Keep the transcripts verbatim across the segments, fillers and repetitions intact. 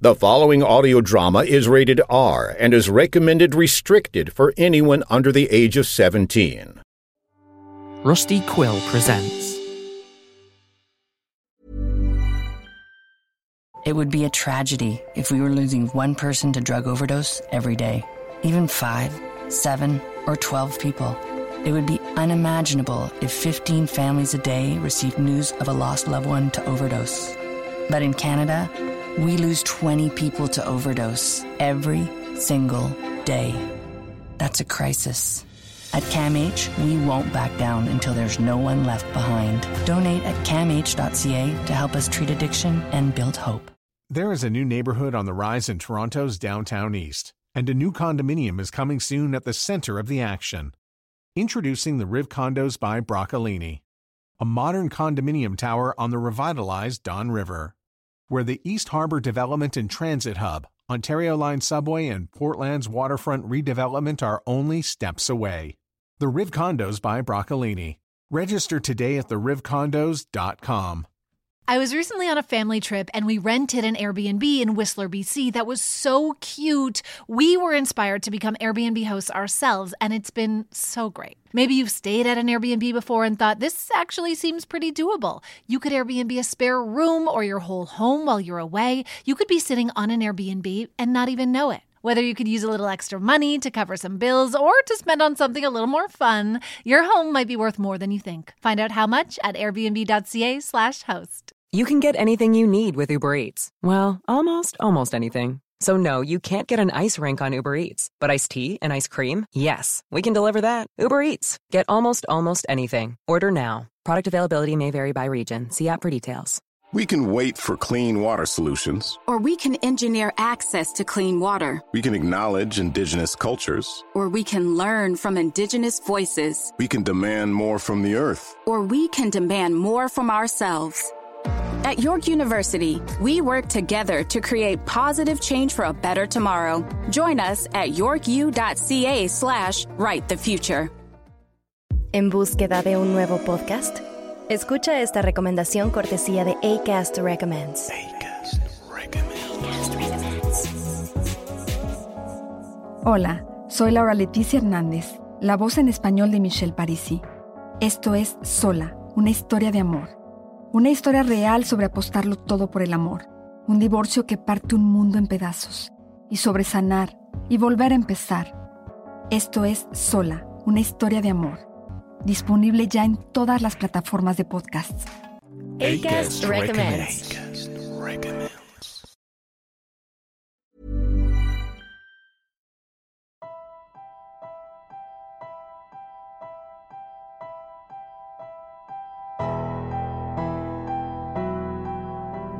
The following audio drama is rated R and is recommended restricted for anyone under the age of seventeen. Rusty Quill presents. It would be a tragedy if we were losing one person to drug overdose every day, even five, seven, or twelve people. It would be unimaginable if fifteen families a day received news of a lost loved one to overdose. But in Canada, we lose twenty people to overdose every single day. That's a crisis. At C A M H, we won't back down until there's no one left behind. Donate at C A M H dot C A to help us treat addiction and build hope. There is a new neighborhood on the rise in Toronto's downtown east, and a new condominium is coming soon at the center of the action. Introducing the Riv Condos by Broccolini, a modern condominium tower on the revitalized Don River, where the East Harbour Development and Transit Hub, Ontario Line Subway, and Portland's waterfront redevelopment are only steps away. The Riv Condos by Broccolini. Register today at the riv condos dot com. I was recently on a family trip and we rented an Airbnb in Whistler, B C that was so cute. We were inspired to become Airbnb hosts ourselves, and it's been so great. Maybe you've stayed at an Airbnb before and thought, this actually seems pretty doable. You could Airbnb a spare room or your whole home while you're away. You could be sitting on an Airbnb and not even know it. Whether you could use a little extra money to cover some bills or to spend on something a little more fun, your home might be worth more than you think. Find out how much at airbnb dot c a slash host. You can get anything you need with Uber Eats. Well, almost, almost anything. So no, you can't get an ice rink on Uber Eats. But iced tea and ice cream? Yes, we can deliver that. Uber Eats. Get almost, almost anything. Order now. Product availability may vary by region. See app for details. We can wait for clean water solutions. Or we can engineer access to clean water. We can acknowledge indigenous cultures. Or we can learn from indigenous voices. We can demand more from the earth. Or we can demand more from ourselves. At York University, we work together to create positive change for a better tomorrow. Join us at york u dot c a slash write the future. En búsqueda de un nuevo podcast, escucha esta recomendación cortesía de ACAST Recommends. ACAST Recommends. Hola, soy Laura Letizia Hernández, la voz en español de Michelle Parisi. Esto es Sola, una historia de amor. Una historia real sobre apostarlo todo por el amor, un divorcio que parte un mundo en pedazos, y sobre sanar y volver a empezar. Esto es Sola, una historia de amor. Disponible ya en todas las plataformas de podcasts. Acast Recommends. Acast Recommends.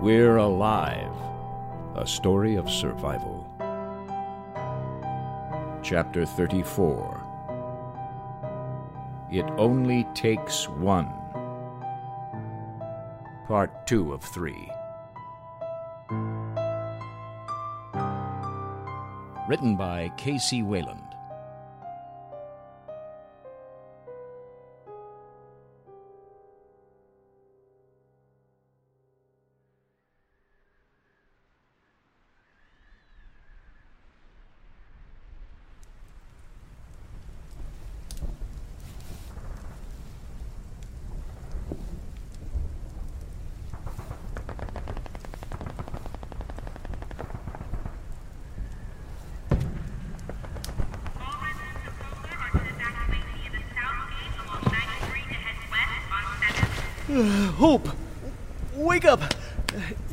We're Alive, a story of survival. Chapter thirty-four. It Only Takes One. Part two of three. Written by K C. Weyland. Hope! Wake up!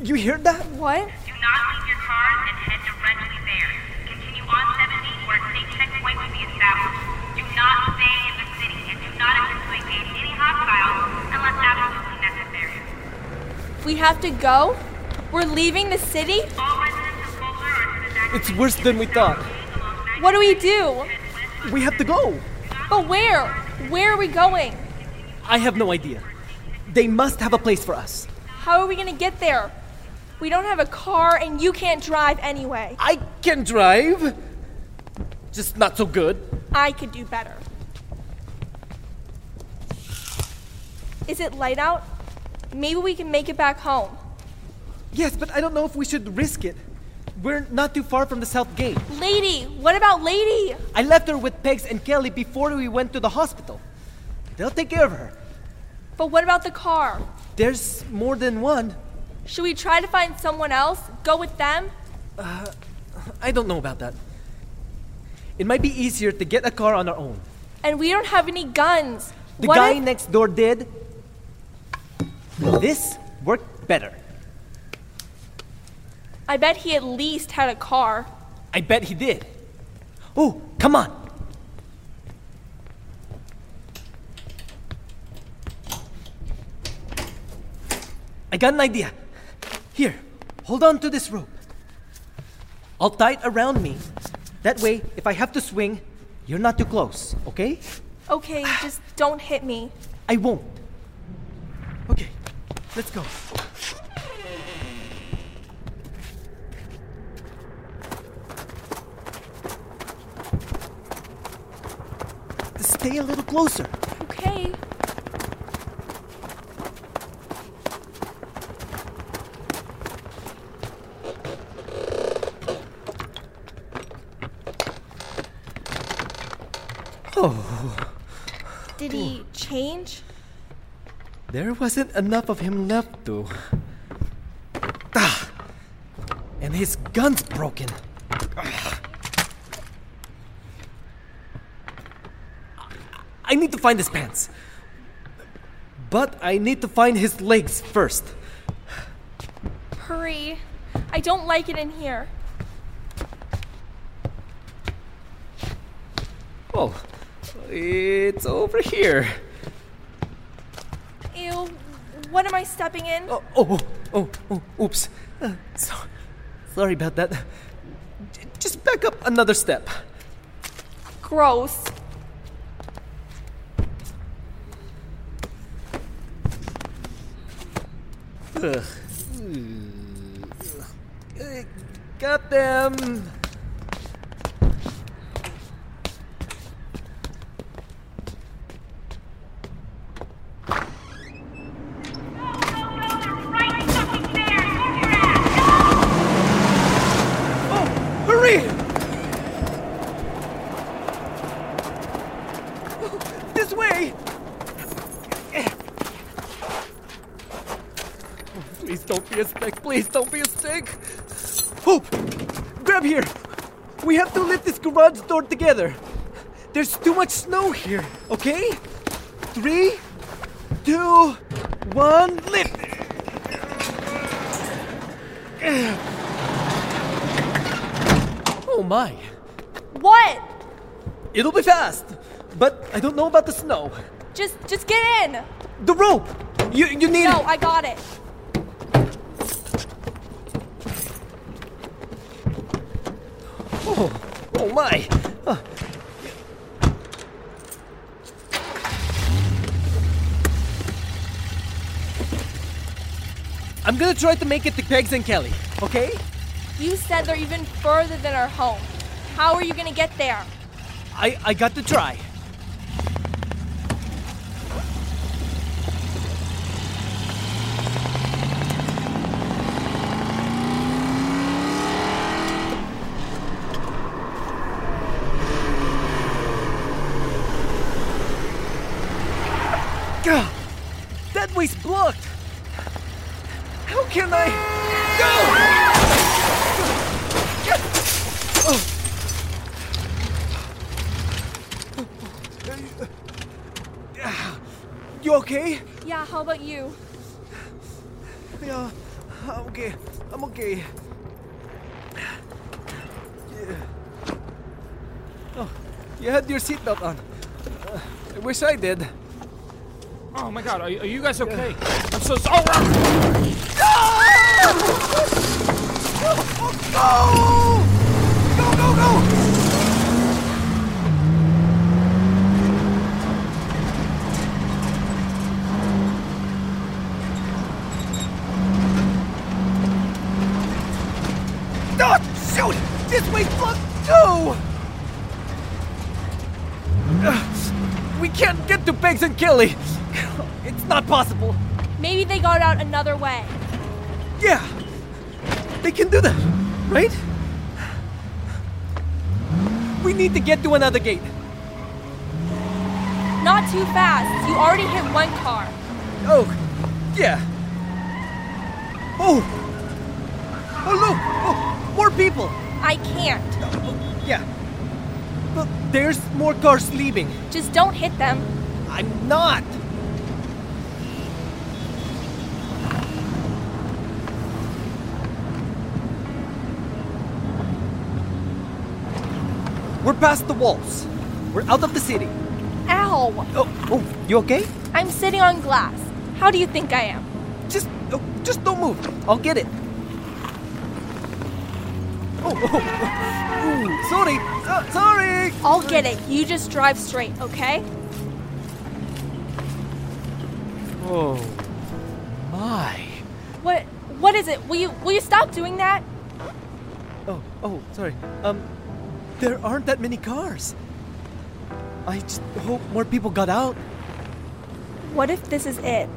You heard that? What? Do not leave your cars and head directly there. Continue on seventy where a safe checkpoint will be established. Do not stay in the city and do not attempt to engage any hostiles unless absolutely necessary. We have to go? We're leaving the city? It's worse than we thought. What do we do? We have to go. But where? Where are we going? I have no idea. They must have a place for us. How are we going to get there? We don't have a car, and you can't drive anyway. I can drive. Just not so good. I could do better. Is it light out? Maybe we can make it back home. Yes, but I don't know if we should risk it. We're not too far from the south gate. Lady! What about Lady? I left her with Pegs and Kelly before we went to the hospital. They'll take care of her. But what about the car? There's more than one. Should we try to find someone else? Go with them? Uh, I don't know about that. It might be easier to get a car on our own. And we don't have any guns. The what guy if- next door did. This worked better. I bet he at least had a car. I bet he did. Oh, come on. I got an idea. Here, hold on to this rope. I'll tie it around me. That way, if I have to swing, you're not too close, okay? Okay, just don't hit me. I won't. Okay, let's go. Stay a little closer. Okay. Oh. Did he change? There wasn't enough of him left, though. Ah. And his gun's broken. Ah. I need to find his pants. But I need to find his legs first. Hurry. I don't like it in here. Oh. It's over here. Ew, what am I stepping in? Oh, oh, oh, oh, oh oops. Uh, so, sorry about that. J- just back up another step. Gross. Ugh. Uh, got them. Please don't be a stick. Hoop! Grab here. We have to lift this garage door together. There's too much snow here, okay? Three, two, one, lift. Oh my. What? It'll be fast, but I don't know about the snow. Just just get in. The rope. You you need No, it. I got it. Oh, oh my! Uh. I'm gonna try to make it to Pegs and Kelly, okay? You said they're even further than our home. How are you gonna get there? I, I got to try. That way's blocked. How can I go? You okay? Yeah, how about you? Yeah, I'm okay. I'm okay. Oh, you had your seatbelt on. Uh, I wish I did. Oh my God, are, are you guys okay? I'm so sorry. Oh, shoot! This way, fuck, too! Uh, we can't get to Pegs and Kelly. It's not possible. Maybe they got out another way. Yeah. They can do that, right? We need to get to another gate. Not too fast. You already hit one car. Oh, yeah. Oh! Oh, look! Oh, more people! I can't. Oh, yeah. But there's more cars leaving. Just don't hit them. I'm not. We're past the walls. We're out of the city. Ow! Oh, oh, you okay? I'm sitting on glass. How do you think I am? Just, oh, just don't move. I'll get it. Oh, oh, oh. Ooh, sorry, uh, sorry. I'll get it. You just drive straight, okay? Oh, my. What? What is it? Will you, will you stop doing that? Oh, oh, sorry. Um, there aren't that many cars. I just hope more people got out. What if this is it?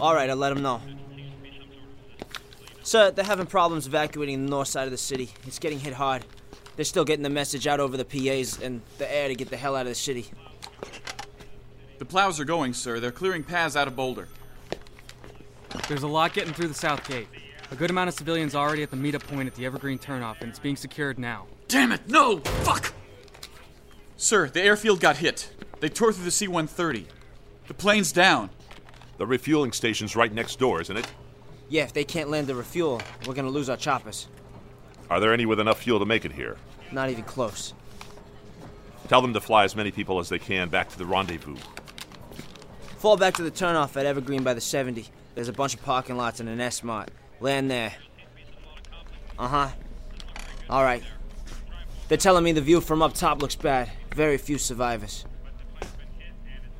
All right, I'll let them know. Sir, they're having problems evacuating the north side of the city. It's getting hit hard. They're still getting the message out over the P As and the air to get the hell out of the city. The plows are going, sir. They're clearing paths out of Boulder. There's a lot getting through the south gate. A good amount of civilians already at the meetup point at the Evergreen turnoff, and it's being secured now. Damn it! No! Fuck! Sir, the airfield got hit. They tore through the C one thirty. The plane's down. The refueling station's right next door, isn't it? Yeah, if they can't land the refuel, we're gonna lose our choppers. Are there any with enough fuel to make it here? Not even close. Tell them to fly as many people as they can back to the rendezvous. Fall back to the turnoff at Evergreen by the seventy. There's a bunch of parking lots and an S-Mart. Land there. Uh-huh. All right. They're telling me the view from up top looks bad. Very few survivors.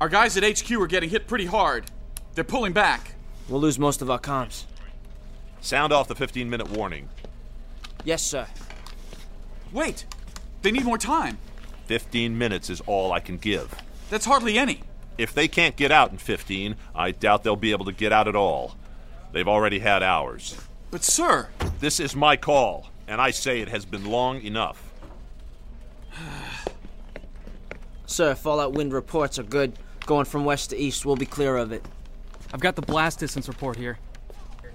Our guys at H Q are getting hit pretty hard. They're pulling back. We'll lose most of our comms. Sound off the fifteen-minute warning. Yes, sir. Wait. They need more time. Fifteen minutes is all I can give. That's hardly any. If they can't get out in fifteen, I doubt they'll be able to get out at all. They've already had hours. But, sir... This is my call, and I say it has been long enough. Sir, fallout wind reports are good. Going from west to east, we'll be clear of it. I've got the blast distance report here.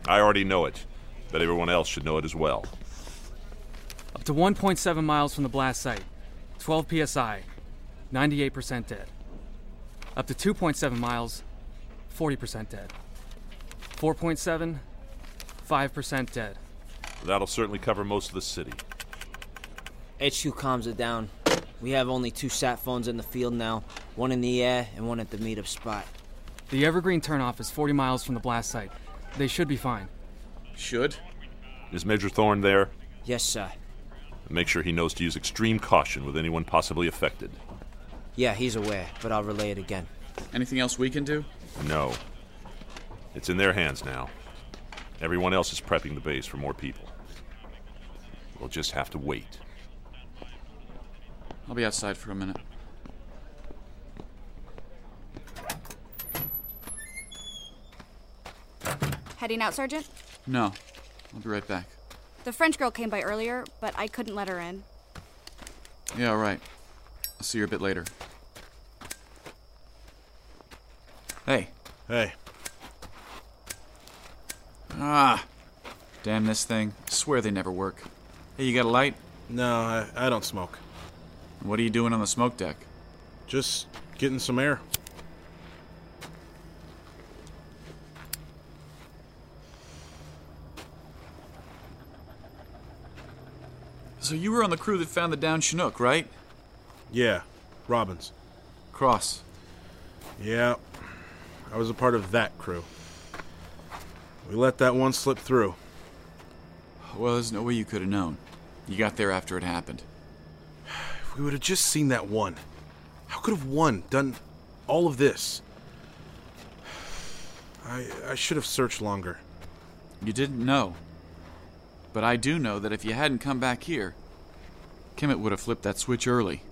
I already know it, but everyone else should know it as well. Up to one point seven miles from the blast site, twelve P S I, ninety-eight percent dead. Up to two point seven miles, forty percent dead. four point seven, five percent dead. That'll certainly cover most of the city. H Q comms are down. We have only two sat phones in the field now, one in the air and one at the meetup spot. The Evergreen turnoff is forty miles from the blast site. They should be fine. Should? Is Major Thorne there? Yes, sir. Make sure he knows to use extreme caution with anyone possibly affected. Yeah, he's aware, but I'll relay it again. Anything else we can do? No. It's in their hands now. Everyone else is prepping the base for more people. We'll just have to wait. I'll be outside for a minute. Heading out, Sergeant? No. I'll be right back. The French girl came by earlier, but I couldn't let her in. Yeah, all right. I'll see you a bit later. Hey. Hey. Ah. Damn this thing. I swear they never work. Hey, you got a light? No, I, I don't smoke. What are you doing on the smoke deck? Just getting some air. So you were on the crew that found the downed Chinook, right? Yeah. Robbins. Cross. Yeah. I was a part of that crew. We let that one slip through. Well, there's no way you could have known. You got there after it happened. If we would have just seen that one. How could have one done all of this? I, I should have searched longer. You didn't know. But I do know that if you hadn't come back here, Kimmet would have flipped that switch early.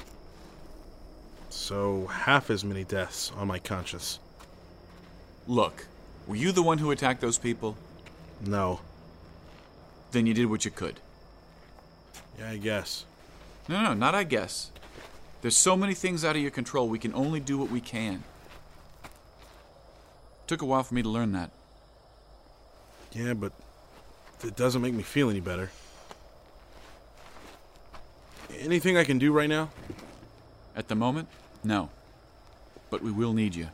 So, half as many deaths on my conscience. Look, were you the one who attacked those people? No. Then you did what you could. Yeah, I guess. No, no, not I guess. There's so many things out of your control, we can only do what we can. Took a while for me to learn that. Yeah, but it doesn't make me feel any better. Anything I can do right now? At the moment, no. But we will need you.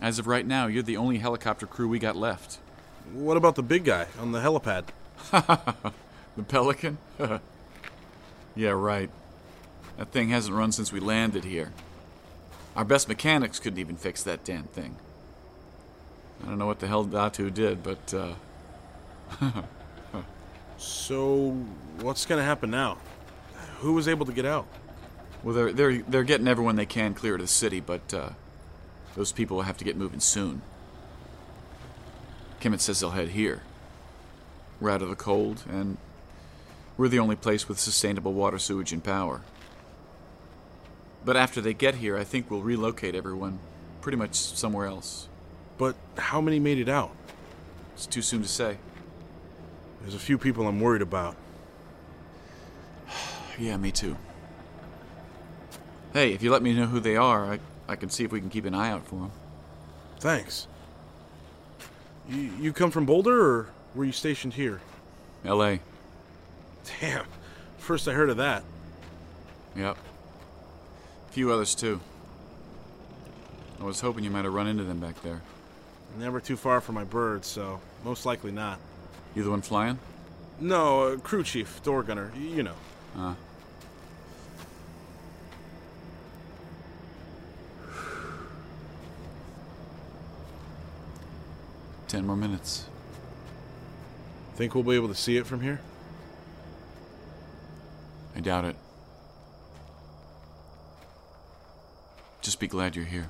As of right now, you're the only helicopter crew we got left. What about the big guy on the helipad? The Pelican? Yeah, right. That thing hasn't run since we landed here. Our best mechanics couldn't even fix that damn thing. I don't know what the hell Datu did, but, uh... So, what's gonna happen now? Who was able to get out? Well, they're, they're, they're getting everyone they can clear to the city, but, uh... those people will have to get moving soon. Kimmet says they'll head here. We're out of the cold, and we're the only place with sustainable water, sewage, and power. But after they get here, I think we'll relocate everyone pretty much somewhere else. But how many made it out? It's too soon to say. There's a few people I'm worried about. Yeah, me too. Hey, if you let me know who they are, I, I can see if we can keep an eye out for them. Thanks. You, you come from Boulder, or were you stationed here? L A Damn. First I heard of that. Yep. A few others, too. I was hoping you might have run into them back there. Never too far from my bird, so most likely not. You the one flying? No, uh, crew chief, door gunner, you know. Uh. Ten more minutes. Think we'll be able to see it from here? I doubt it. Just be glad you're here.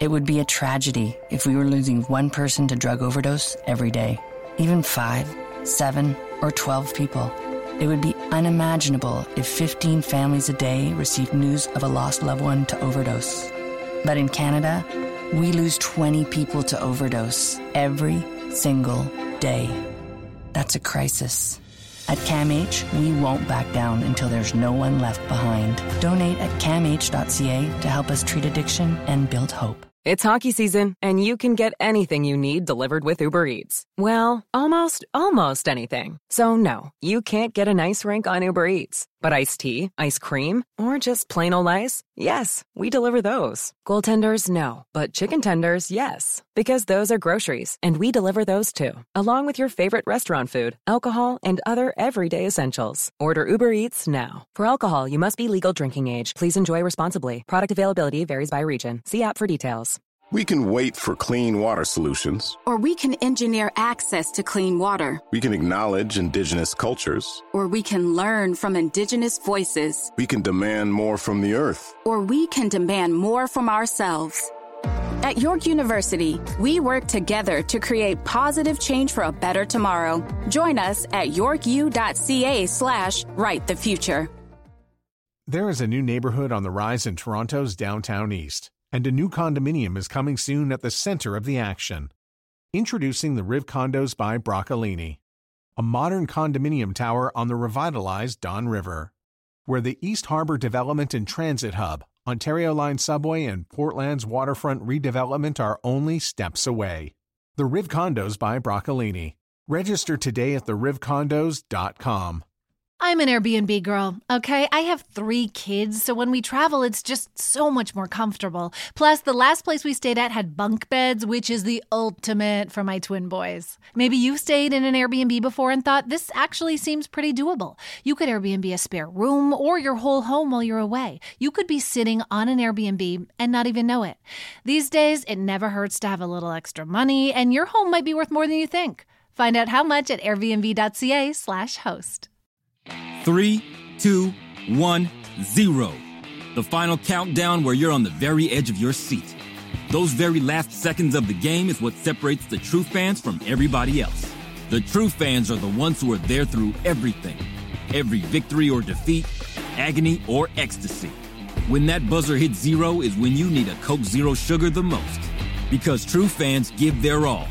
It would be a tragedy if we were losing one person to drug overdose every day, even five, seven, or twelve people. It would be unimaginable if fifteen families a day received news of a lost loved one to overdose. But in Canada, we lose twenty people to overdose every single day. That's a crisis. At C A M H, we won't back down until there's no one left behind. Donate at C A M H dot C A to help us treat addiction and build hope. It's hockey season, and you can get anything you need delivered with Uber Eats. Well, almost, almost anything. So no, you can't get an ice rink on Uber Eats. But iced tea, ice cream, or just plain old ice? Yes, we deliver those. Goaltenders, no. But chicken tenders, yes. Because those are groceries, and we deliver those too. Along with your favorite restaurant food, alcohol, and other everyday essentials. Order Uber Eats now. For alcohol, you must be legal drinking age. Please enjoy responsibly. Product availability varies by region. See app for details. We can wait for clean water solutions. Or we can engineer access to clean water. We can acknowledge indigenous cultures. Or we can learn from indigenous voices. We can demand more from the earth. Or we can demand more from ourselves. At York University, we work together to create positive change for a better tomorrow. Join us at yorku.ca slash write the future. There is a new neighborhood on the rise in Toronto's downtown east, and a new condominium is coming soon at the center of the action. Introducing the Riv Condos by Broccolini, a modern condominium tower on the revitalized Don River, where the East Harbour Development and Transit Hub, Ontario Line Subway, and Portland's waterfront redevelopment are only steps away. The Riv Condos by Broccolini. Register today at the riv condos dot com. I'm an Airbnb girl, okay? I have three kids, so when we travel, it's just so much more comfortable. Plus, the last place we stayed at had bunk beds, which is the ultimate for my twin boys. Maybe you've stayed in an Airbnb before and thought, this actually seems pretty doable. You could Airbnb a spare room or your whole home while you're away. You could be sitting on an Airbnb and not even know it. These days, it never hurts to have a little extra money, and your home might be worth more than you think. Find out how much at airbnb.ca slash host. Three, two, one, zero. The final countdown where you're on the very edge of your seat. Those very last seconds of the game is what separates the true fans from everybody else. The true fans are the ones who are there through everything. Every victory or defeat, agony or ecstasy. When that buzzer hits zero is when you need a Coke Zero Sugar the most. Because true fans give their all.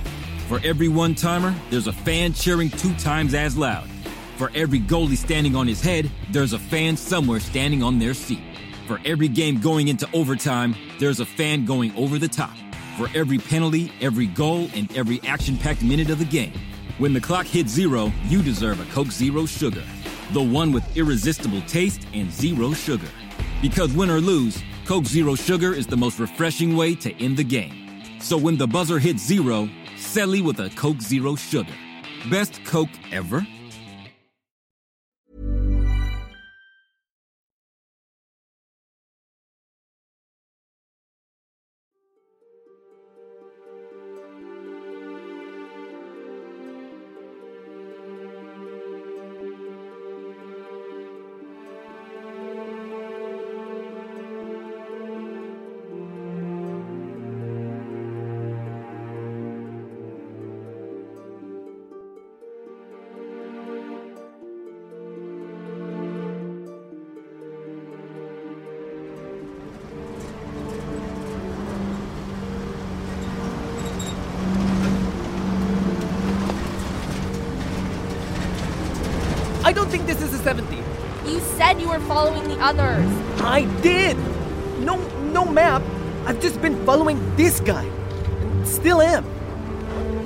For every one-timer, there's a fan cheering two times as loud. For every goalie standing on his head, there's a fan somewhere standing on their seat. For every game going into overtime, there's a fan going over the top. For every penalty, every goal, and every action-packed minute of the game. When the clock hits zero, you deserve a Coke Zero Sugar. The one with irresistible taste and zero sugar. Because win or lose, Coke Zero Sugar is the most refreshing way to end the game. So when the buzzer hits zero, Selly with a Coke Zero Sugar. Best Coke ever. I don't think this is a seventy. You said you were following the others. I did. No, no map. I've just been following this guy. And still am.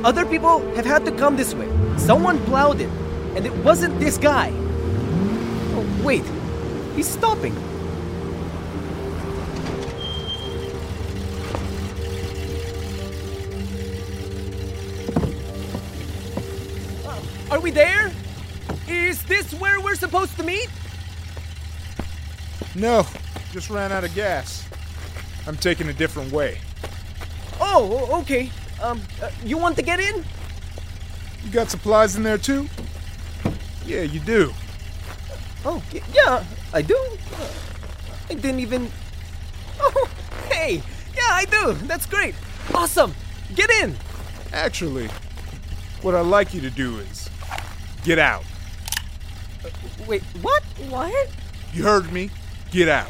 Other people have had to come this way. Someone plowed it. And it wasn't this guy. Oh, wait. He's stopping. Uh, are we there? Is this where we're supposed to meet? No, just ran out of gas. I'm taking a different way. Oh, okay. Um, uh, you want to get in? You got supplies in there too? Yeah, you do. Oh, yeah, I do. I didn't even... Oh, hey, yeah, I do. That's great. Awesome. Get in. Actually, what I'd like you to do is get out. Wait, what? What? You heard me. Get out.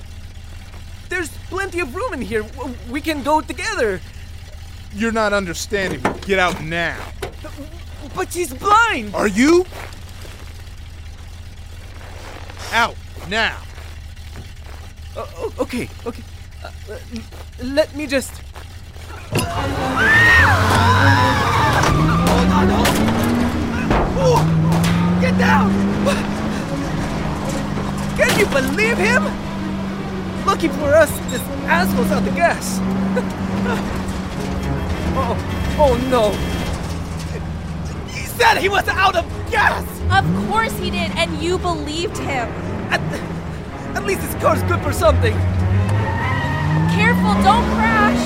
There's plenty of room in here. We can go together. You're not understanding me. Get out now. But she's blind. Are you? Out now. Uh, okay, okay. Uh, uh, let me just... Oh, no, no. Oh, get down. Can you believe him? Lucky for us, this asshole's out the gas. oh, oh no. He said he was out of gas! Of course he did, and you believed him. At, at least his car's good for something. Careful, don't crash.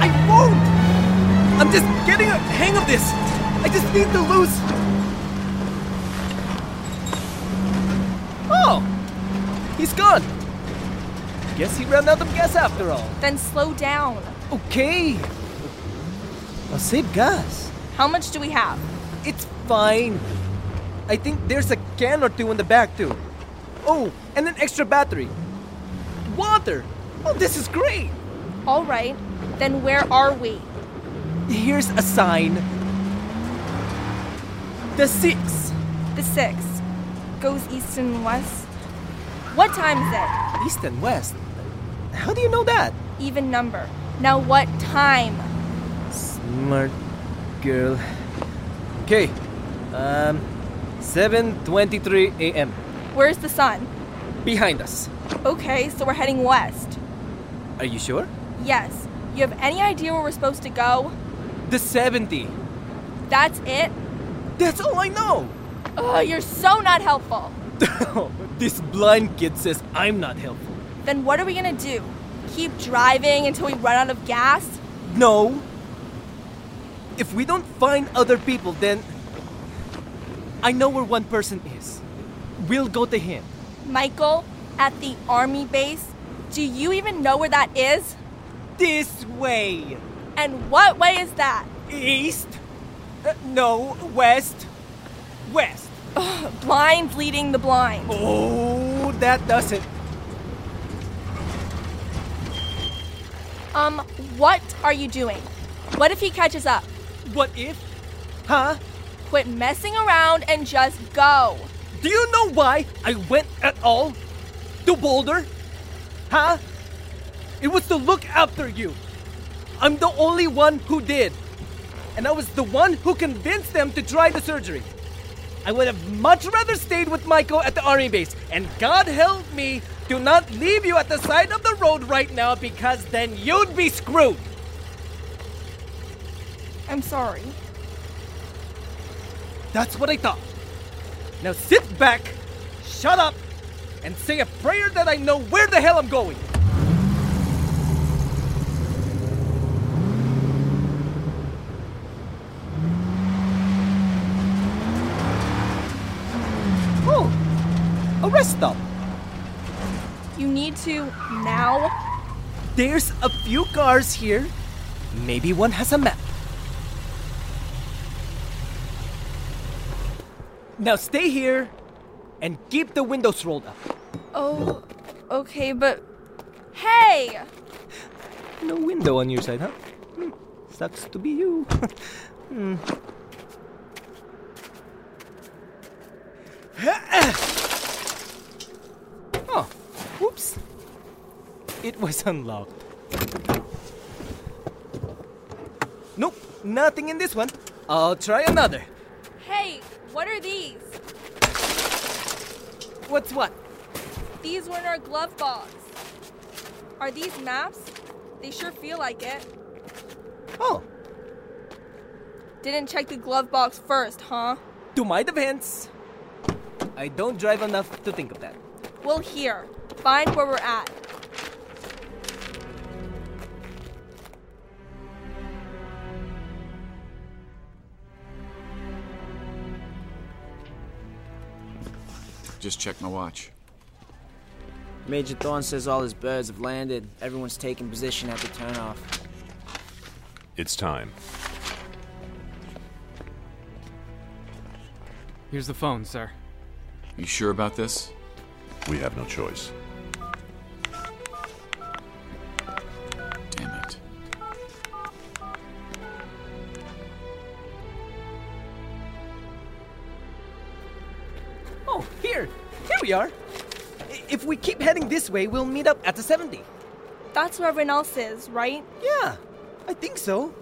I won't. I'm just getting a hang of this. I just need to lose. Oh! He's gone. Guess he ran out of gas after all. Then slow down. Okay. I'll save gas. How much do we have? It's fine. I think there's a can or two in the back too. Oh, and an extra battery. Water. Oh, this is great. All right. Then where are we? Here's a sign. The six. The six. Goes east and west. What time is it? East and west? How do you know that? Even number. Now what time? Smart girl. Okay. Um, seven twenty-three a.m. Where's the sun? Behind us. Okay, so we're heading west. Are you sure? Yes. You have any idea where we're supposed to go? The seventy. That's it? That's all I know. Ugh, you're so not helpful. This blind kid says I'm not helpful. Then what are we gonna do? Keep driving until we run out of gas? No. If we don't find other people, then... I know where one person is. We'll go to him. Michael, at the army base? Do you even know where that is? This way. And what way is that? East? Uh, no, west. West. Ugh, blind leading the blind. Oh, that doesn't... Um, what are you doing? What if he catches up? What if? Huh? Quit messing around and just go. Do you know why I went at all? To Boulder? Huh? It was to look after you. I'm the only one who did. And I was the one who convinced them to try the surgery. I would have much rather stayed with Michael at the army base. And God help me, do not leave you at the side of the road right now, because then you'd be screwed. I'm sorry. That's what I thought. Now sit back, shut up, and say a prayer that I know where the hell I'm going. Oh, a rest stop. You need to now? There's a few cars here. Maybe one has a map. Now stay here and keep the windows rolled up. Oh, okay, but... Hey! No window on your side, huh? Hmm. Sucks to be you. hmm. Oh, oops. It was unlocked. Nope, nothing in this one. I'll try another. Hey! What are these? What's what? These were in our glove box. Are these maps? They sure feel like it. Oh. Didn't check the glove box first, huh? To my defense, I don't drive enough to think of that. Well, here. Find where we're at. Just checked my watch. Major Thorne says all his birds have landed. Everyone's taking position at the turnoff. It's time. Here's the phone, sir. You sure about this? We have no choice. Damn it. Oh, here! Here we are! If we keep heading this way, we'll meet up at the seventy. That's where everyone else is, right? Yeah, I think so.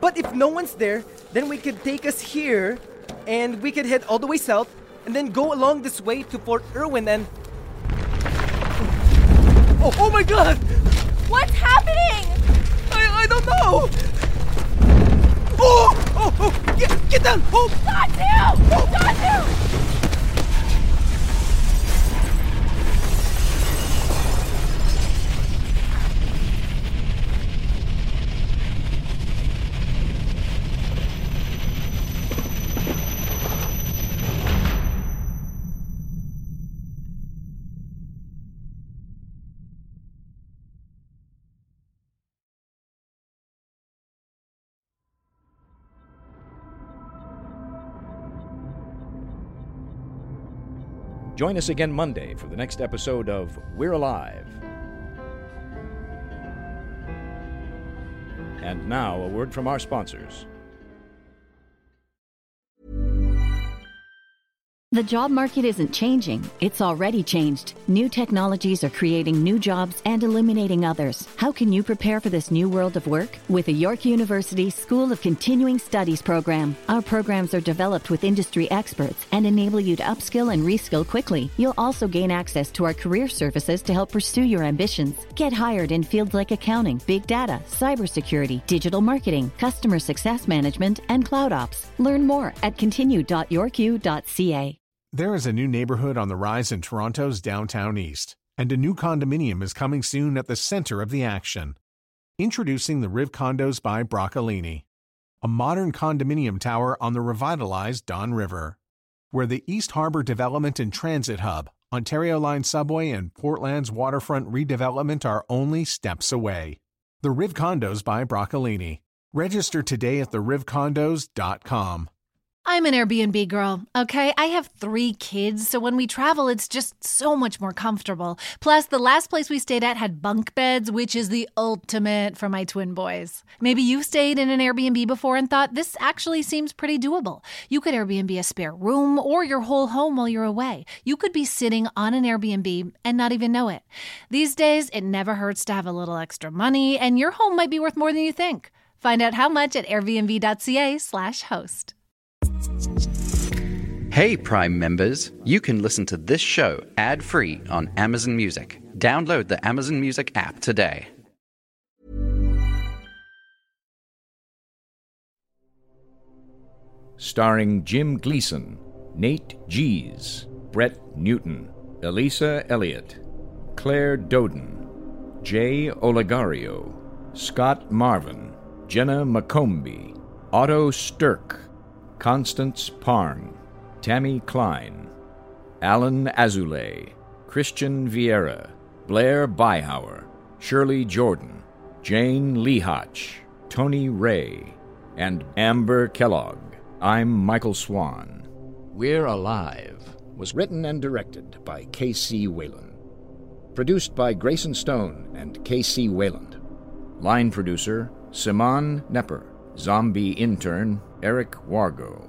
But if no one's there, then we could take us here, and we could head all the way south, and then go along this way to Fort Irwin and... Oh, oh my God! What's happening? I, I don't know! Oh! Oh! Oh! Get, get down! Oh! Datu! Oh. Datu! Join us again Monday for the next episode of We're Alive. And now, a word from our sponsors. The job market isn't changing. It's already changed. New technologies are creating new jobs and eliminating others. How can you prepare for this new world of work? With a York University School of Continuing Studies program. Our programs are developed with industry experts and enable you to upskill and reskill quickly. You'll also gain access to our career services to help pursue your ambitions. Get hired in fields like accounting, big data, cybersecurity, digital marketing, customer success management, and cloud ops. Learn more at continue dot york u dot c a. There is a new neighborhood on the rise in Toronto's downtown east, and a new condominium is coming soon at the center of the action. Introducing the Riv Condos by Broccolini, a modern condominium tower on the revitalized Don River, where the East Harbour Development and Transit Hub, Ontario Line Subway, and Portland's waterfront redevelopment are only steps away. The Riv Condos by Broccolini. Register today at the riv condos dot com. I'm an Airbnb girl, okay? I have three kids, so when we travel, it's just so much more comfortable. Plus, the last place we stayed at had bunk beds, which is the ultimate for my twin boys. Maybe you've stayed in an Airbnb before and thought, this actually seems pretty doable. You could Airbnb a spare room or your whole home while you're away. You could be sitting on an Airbnb and not even know it. These days, it never hurts to have a little extra money, and your home might be worth more than you think. Find out how much at airbnb dot c a slash host. Hey Prime members, you can listen to this show ad-free on Amazon Music. Download the Amazon Music app today. Starring Jim Gleason, Nate Gies, Brett Newton, Elisa Elliott, Claire Doden, Jay Olegario, Scott Marvin, Jenna McCombie, Otto Sterk, Constance Parn, Tammy Klein, Alan Azoulay, Christian Vieira, Blair Beihauer, Shirley Jordan, Jane Lehach, Tony Ray, and Amber Kellogg. I'm Michael Swan. We're Alive was written and directed by K C. Whelan. Produced by Grayson Stone and K C. Weyland. Line producer, Simon Nepper. Zombie intern, Eric Wargo.